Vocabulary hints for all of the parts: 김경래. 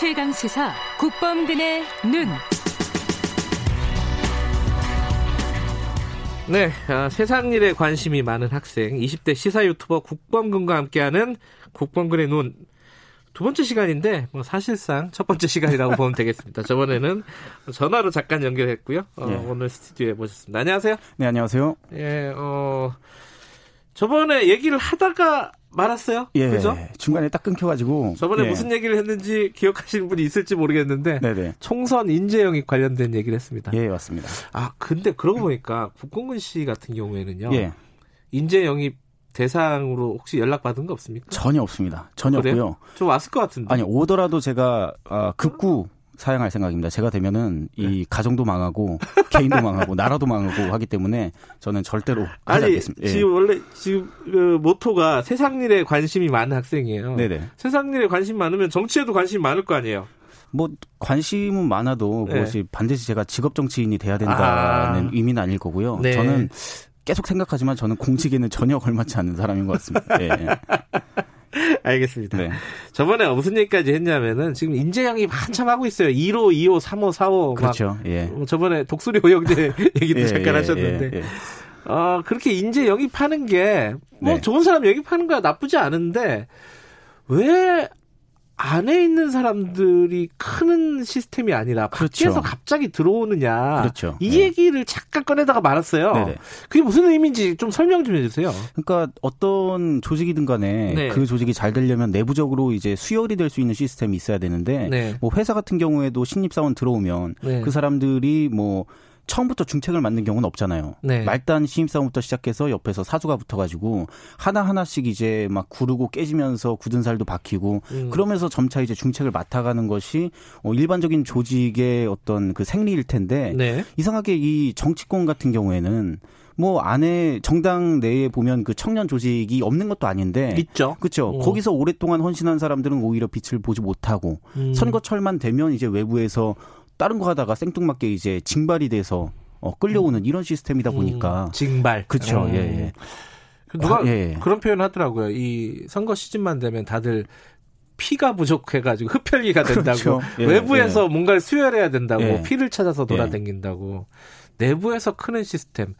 최강시사 국범근의 눈. 네, 세상 일에 관심이 많은 학생 20대 시사 유튜버 국범근과 함께하는 국범근의 눈. 두 번째 시간인데 뭐 사실상 첫 번째 시간이라고 보면 되겠습니다. 저번에는 전화로 잠깐 연결했고요. 예. 오늘 스튜디오에 모셨습니다. 안녕하세요. 네, 안녕하세요. 예, 저번에 얘기를 하다가 말았어요. 예, 그죠? 중간에 딱 끊겨가지고 저번에 무슨 얘기를 했는지 기억하시는 분이 있을지 모르겠는데 네네. 총선 인재 영입 관련된 얘기를 했습니다. 예, 맞습니다. 아, 근데 그러고 보니까 국범근 씨 같은 경우에는요. 예. 인재 영입 대상으로 혹시 연락받은 거 없습니까? 전혀 없습니다. 전혀 없고요. 좀 왔을 것 같은데. 아니, 오더라도 제가 급구 사양할 생각입니다. 제가 되면은 이 가정도 망하고 개인도 망하고 나라도 망하고 하기 때문에 저는 절대로 하지 않겠습니다. 예. 지금 원래 지금 그 모토가 세상 일에 관심이 많은 학생이에요. 네네. 세상 일에 관심 많으면 정치에도 관심이 많을 거 아니에요. 뭐 관심은 많아도 그것이 반드시 제가 직업 정치인이 돼야 된다는 의미는 아닐 거고요. 네. 저는 계속 생각하지만 저는 공직에는 전혀 걸맞지 않는 사람인 것 같습니다. 네. 알겠습니다. 네. 저번에 무슨 얘기까지 했냐면은 지금 인재 영입 한참 하고 있어요. 1호, 2호, 3호, 4호. 그렇죠. 예. 저번에 독수리 오영재 얘기도 잠깐 하셨는데. 그렇게 인재 영입하는 게 뭐 좋은 사람 영입하는 거야 나쁘지 않은데 왜 안에 있는 사람들이 크는 시스템이 아니라 밖에서 갑자기 들어오느냐. 이 얘기를 잠깐 꺼내다가 말았어요. 네네. 그게 무슨 의미인지 좀 설명 좀 해주세요. 그러니까 어떤 조직이든 간에 그 조직이 잘 되려면 내부적으로 이제 수혈이 될 수 있는 시스템이 있어야 되는데 뭐 회사 같은 경우에도 신입사원 들어오면 그 사람들이 뭐 처음부터 중책을 만든 경우는 없잖아요. 말단 신입사원부터 시작해서 옆에서 사주가 붙어가지고 하나하나씩 이제 막 구르고 깨지면서 굳은 살도 박히고 그러면서 점차 이제 중책을 맡아가는 것이 일반적인 조직의 어떤 그 생리일 텐데 이상하게 이 정치권 같은 경우에는 뭐 안에 정당 내에 보면 그 청년 조직이 없는 것도 아닌데 있죠. 그렇죠. 거기서 오랫동안 헌신한 사람들은 오히려 빛을 보지 못하고 선거철만 되면 이제 외부에서 다른 거 하다가 생뚱맞게 이제 징발이 돼서 끌려오는 이런 시스템이다 보니까 징발. 그렇죠. 예. 누가 그런 표현 하더라고요. 이 선거 시즌만 되면 다들 피가 부족해가지고 흡혈귀가 된다고 외부에서 뭔가를 수혈해야 된다고 피를 찾아서 돌아다닌다고 내부에서 크는 시스템.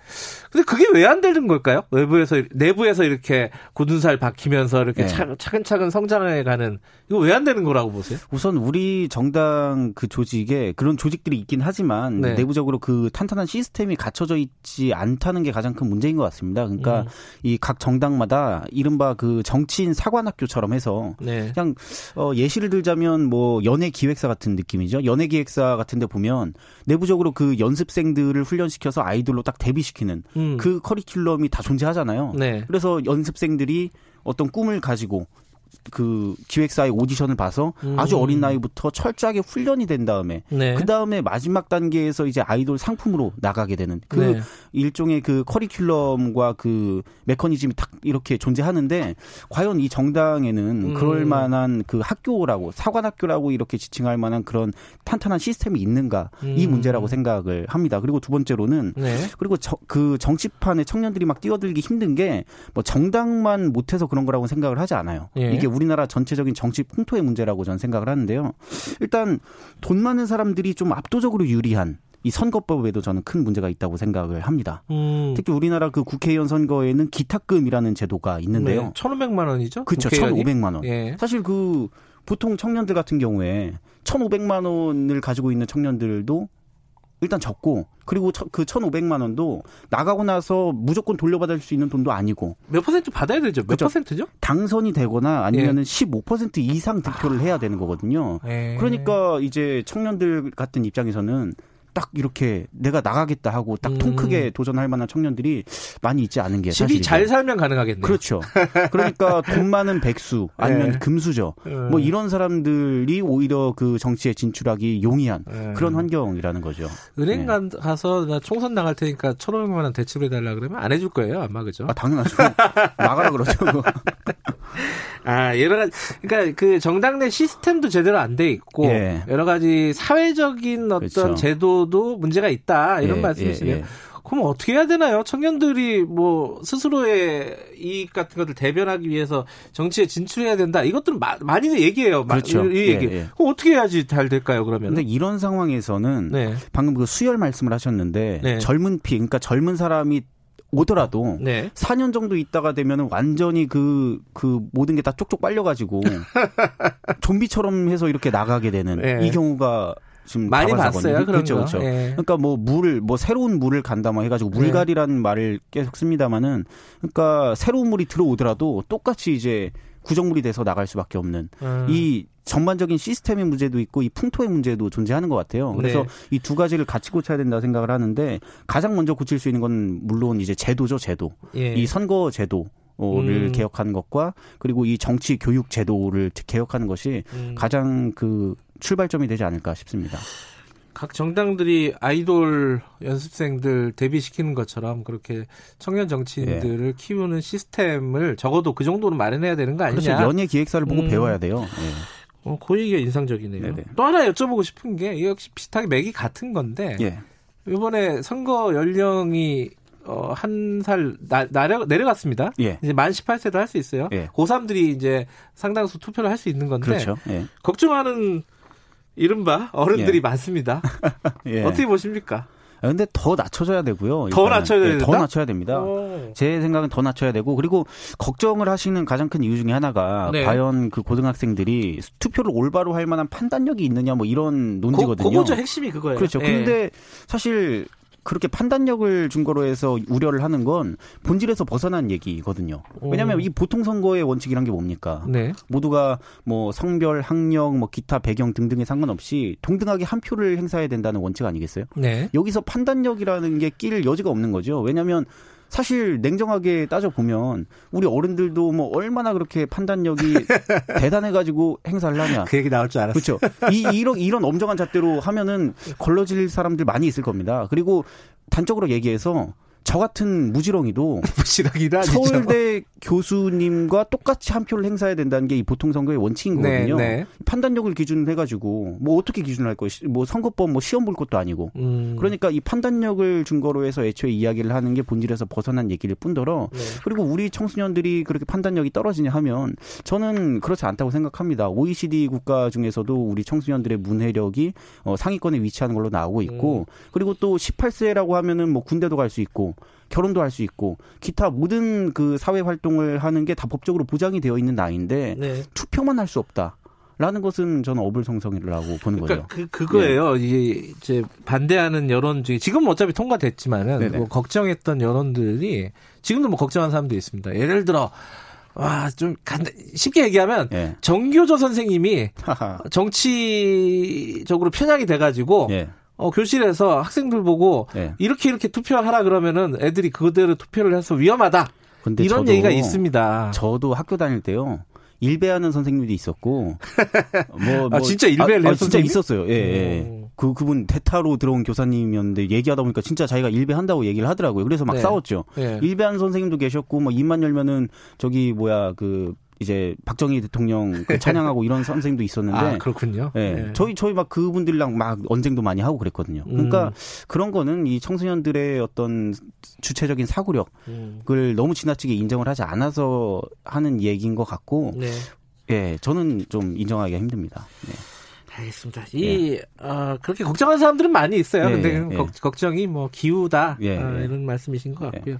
근데 그게 왜 안 되는 걸까요? 내부에서 이렇게 고든살 박히면서 이렇게 차근차근 성장해가는 이거 왜 안 되는 거라고 보세요? 우선 우리 정당 그 조직에 그런 조직들이 있긴 하지만 내부적으로 그 탄탄한 시스템이 갖춰져 있지 않다는 게 가장 큰 문제인 것 같습니다. 그러니까 이 각 정당마다 이른바 그 정치인 사관학교처럼 해서 그냥 예시를 들자면 뭐 연예기획사 같은 느낌이죠. 연예기획사 같은데 보면 내부적으로 그 연습생들을 훈련시켜서 아이돌로 딱 데뷔시키는 그 커리큘럼이 다 존재하잖아요. 그래서 연습생들이 어떤 꿈을 가지고 그 기획사의 오디션을 봐서 아주 어린 나이부터 철저하게 훈련이 된 다음에 그 다음에 마지막 단계에서 이제 아이돌 상품으로 나가게 되는 그 일종의 그 커리큘럼과 그 메커니즘이 딱 이렇게 존재하는데 과연 이 정당에는 그럴 만한 그 학교라고 사관학교라고 이렇게 지칭할 만한 그런 탄탄한 시스템이 있는가 이 문제라고 생각을 합니다. 그리고 두 번째로는 그리고 그 정치판에 청년들이 막 뛰어들기 힘든 게 뭐 정당만 못해서 그런 거라고 생각을 하지 않아요. 이게 우리나라 전체적인 정치 풍토의 문제라고 저는 생각을 하는데요. 일단 돈 많은 사람들이 좀 압도적으로 유리한 이 선거법에도 저는 큰 문제가 있다고 생각을 합니다. 특히 우리나라 그 국회의원 선거에는 기탁금이라는 제도가 있는데요. 1,500만 원이죠? 그렇죠. 1,500만 원. 예. 사실 그 보통 청년들 같은 경우에 1,500만 원을 가지고 있는 청년들도 일단 적고 그리고 그 1,500만 원도 나가고 나서 무조건 돌려받을 수 있는 돈도 아니고 몇 퍼센트 받아야 되죠? 몇 퍼센트죠? 당선이 되거나 아니면 15% 이상 득표를 해야 되는 거거든요. 그러니까 이제 청년들 같은 입장에서는 딱 이렇게 내가 나가겠다 하고 딱 통 크게 도전할 만한 청년들이 많이 있지 않은 게 사실이죠. 집이 잘 살면 가능하겠네요. 그렇죠. 그러니까 돈 많은 백수 아니면 금수저 뭐 이런 사람들이 오히려 그 정치에 진출하기 용이한 그런 환경이라는 거죠. 은행 가서 나 총선 나갈 테니까 1,500만 원 대출해 달라 그러면 안 해줄 거예요, 아마 그죠? 아, 당연하죠. 나가라 그러죠. 아, 여러 가지 그러니까 그 정당 내 시스템도 제대로 안 돼 있고 여러 가지 사회적인 어떤 제도도 문제가 있다 이런 말씀이시네요. 그럼 어떻게 해야 되나요? 청년들이 뭐 스스로의 이익 같은 것들 대변하기 위해서 정치에 진출해야 된다. 이것들은 많이들 얘기해요. 그렇죠. 얘기해요. 예. 그럼 어떻게 해야지 잘 될까요? 그러면. 근데 이런 상황에서는 네. 방금 그 수혈 말씀을 하셨는데 네. 젊은 피, 그러니까 젊은 사람이 오더라도 네. 4년 정도 있다가 되면 완전히 그 모든 게 다 쪽쪽 빨려가지고 좀비처럼 해서 이렇게 나가게 되는 네. 이 경우가. 지금 많이 봤어요. 그렇죠, 그렇죠. 예. 그러니까 뭐 새로운 물을 간다 막 해가지고 물갈이라는 예. 말을 계속 씁니다만은, 그러니까 새로운 물이 들어오더라도 똑같이 이제 구정물이 돼서 나갈 수밖에 없는 이 전반적인 시스템의 문제도 있고 이 풍토의 문제도 존재하는 것 같아요. 그래서 네. 이 두 가지를 같이 고쳐야 된다 생각을 하는데, 가장 먼저 고칠 수 있는 건 물론 이제 제도죠, 제도. 예. 이 선거 제도. 를 개혁하는 것과 그리고 이 정치 교육 제도를 개혁하는 것이 가장 그 출발점이 되지 않을까 싶습니다. 각 정당들이 아이돌 연습생들 데뷔시키는 것처럼 그렇게 청년 정치인들을 예. 키우는 시스템을 적어도 그 정도는 마련해야 되는 거 아니냐. 그렇죠. 연예 기획사를 보고 배워야 돼요. 예. 그 얘기가 인상적이네요. 네네. 또 하나 여쭤보고 싶은 게, 역시 비슷하게 맥이 같은 건데 예. 이번에 선거 연령이 한 살 내려갔습니다. 예. 이제 만 18세도 할 수 있어요. 예. 고3들이 이제 상당수 투표를 할 수 있는 건데 그렇죠. 예. 걱정하는 이른바 어른들이 예. 많습니다. 예. 어떻게 보십니까? 그런데 더 낮춰져야 되고요. 일단은. 더 낮춰야 된다? 네, 더 낮춰야 됩니다. 오. 제 생각은 더 낮춰야 되고, 그리고 걱정을 하시는 가장 큰 이유 중에 하나가 네. 과연 그 고등학생들이 투표를 올바로 할 만한 판단력이 있느냐 뭐 이런 논지거든요. 그거죠. 핵심이 그거예요. 그렇죠. 그런데 예. 사실 그렇게 판단력을 증거로 해서 우려를 하는 건 본질에서 벗어난 얘기거든요. 왜냐하면 이 보통 선거의 원칙이란 게 뭡니까? 네. 모두가 뭐 성별, 학력, 뭐 기타 배경 등등에 상관없이 동등하게 한 표를 행사해야 된다는 원칙 아니겠어요? 네. 여기서 판단력이라는 게 낄 여지가 없는 거죠. 왜냐하면 사실 냉정하게 따져보면 우리 어른들도 뭐 얼마나 그렇게 판단력이 대단해가지고 행사를 하냐. 그 얘기 나올 줄 알았어. 그렇죠. 이런 엄정한 잣대로 하면은 걸러질 사람들 많이 있을 겁니다. 그리고 단적으로 얘기해서 저 같은 무지렁이도 서울대 교수님과 똑같이 한 표를 행사해야 된다는 게 이 보통 선거의 원칙인 거거든요. 네, 네. 판단력을 기준으로 해가지고 뭐 어떻게 기준할 것이, 뭐 선거법 뭐 시험 볼 것도 아니고 그러니까 이 판단력을 증거로 해서 애초에 이야기를 하는 게 본질에서 벗어난 얘기일 뿐더러 네. 그리고 우리 청소년들이 그렇게 판단력이 떨어지냐 하면 저는 그렇지 않다고 생각합니다. OECD 국가 중에서도 우리 청소년들의 문해력이 상위권에 위치하는 걸로 나오고 있고 그리고 또 18세라고 하면은 뭐 군대도 갈 수 있고 결혼도 할 수 있고 기타 모든 그 사회 활동을 하는 게 다 법적으로 보장이 되어 있는 나이인데 네. 투표만 할 수 없다라는 것은 저는 어불성성이라고 보는 그러니까 거죠. 그거예요. 예. 이제 반대하는 여론 중에 지금 어차피 통과됐지만은 뭐 걱정했던 여론들이 지금도 뭐 걱정하는 사람도 있습니다. 예를 들어 좀 쉽게 얘기하면 예. 정교조 선생님이 정치적으로 편향이 돼가지고. 예. 교실에서 학생들 보고 네. 이렇게 투표하라 그러면은 애들이 그대로 투표를 해서 위험하다. 근데 이런 얘기가 있습니다. 저도 학교 다닐 때요. 일배하는 선생님도 있었고 진짜 일배를 해서 진짜 있었어요. 예. 예. 그분 대타로 들어온 교사님이었는데 얘기하다 보니까 진짜 자기가 일배한다고 얘기를 하더라고요. 그래서 막 네. 싸웠죠. 네. 일배하는 선생님도 계셨고 뭐 입만 열면은 저기 뭐야 그 이제 박정희 대통령 그 찬양하고 이런 선생님도 있었는데 그렇군요. 예. 네. 저희 막 그분들이랑 막 언쟁도 많이 하고 그랬거든요. 그러니까 그런 거는 이 청소년들의 어떤 주체적인 사고력을 너무 지나치게 인정을 하지 않아서 하는 얘기인 것 같고 네. 예. 저는 좀 인정하기가 힘듭니다. 네. 알겠습니다. 그렇게 걱정하는 사람들은 많이 있어요. 근데 걱정이 뭐 기우다 이런 말씀이신 것 같고요.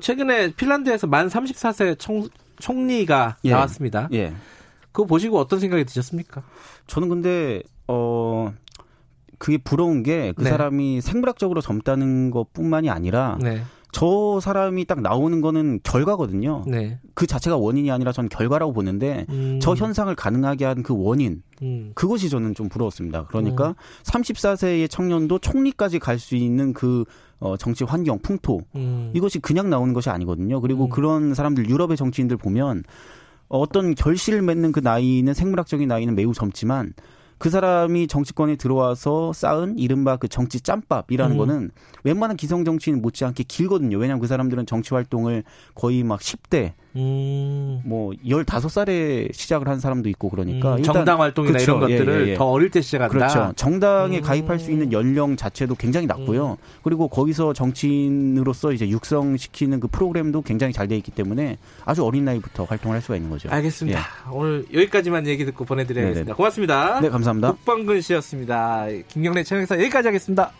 최근에 핀란드에서 만 34세 총리가 나왔습니다. 예. 그거 보시고 어떤 생각이 드셨습니까? 저는 근데 그게 부러운 게 그 네. 사람이 생물학적으로 젊다는 것뿐만이 아니라 네. 저 사람이 딱 나오는 거는 결과거든요. 네. 그 자체가 원인이 아니라 저는 결과라고 보는데 저 현상을 가능하게 한 그 원인 그것이 저는 좀 부러웠습니다. 그러니까 34세의 청년도 총리까지 갈 수 있는 그 정치 환경, 풍토 이것이 그냥 나오는 것이 아니거든요. 그리고 그런 사람들, 유럽의 정치인들 보면 어떤 결실을 맺는 그 나이는, 생물학적인 나이는 매우 젊지만 그 사람이 정치권에 들어와서 쌓은 이른바 그 정치 짬밥이라는 거는 웬만한 기성 정치인 못지않게 길거든요. 왜냐하면 그 사람들은 정치 활동을 거의 막 10대 뭐 15살에 시작을 한 사람도 있고 그러니까 일단, 정당 활동이나 그렇죠. 이런 것들을 더 어릴 때 시작한다. 그렇죠. 정당에 가입할 수 있는 연령 자체도 굉장히 낮고요. 그리고 거기서 정치인으로서 이제 육성시키는 그 프로그램도 굉장히 잘 돼 있기 때문에 아주 어린 나이부터 활동을 할 수가 있는 거죠. 알겠습니다. 예. 오늘 여기까지만 얘기 듣고 보내드려야겠습니다. 네네. 고맙습니다. 네, 감사합니다. 국범근 씨였습니다. 김경래 최강사 여기까지 하겠습니다.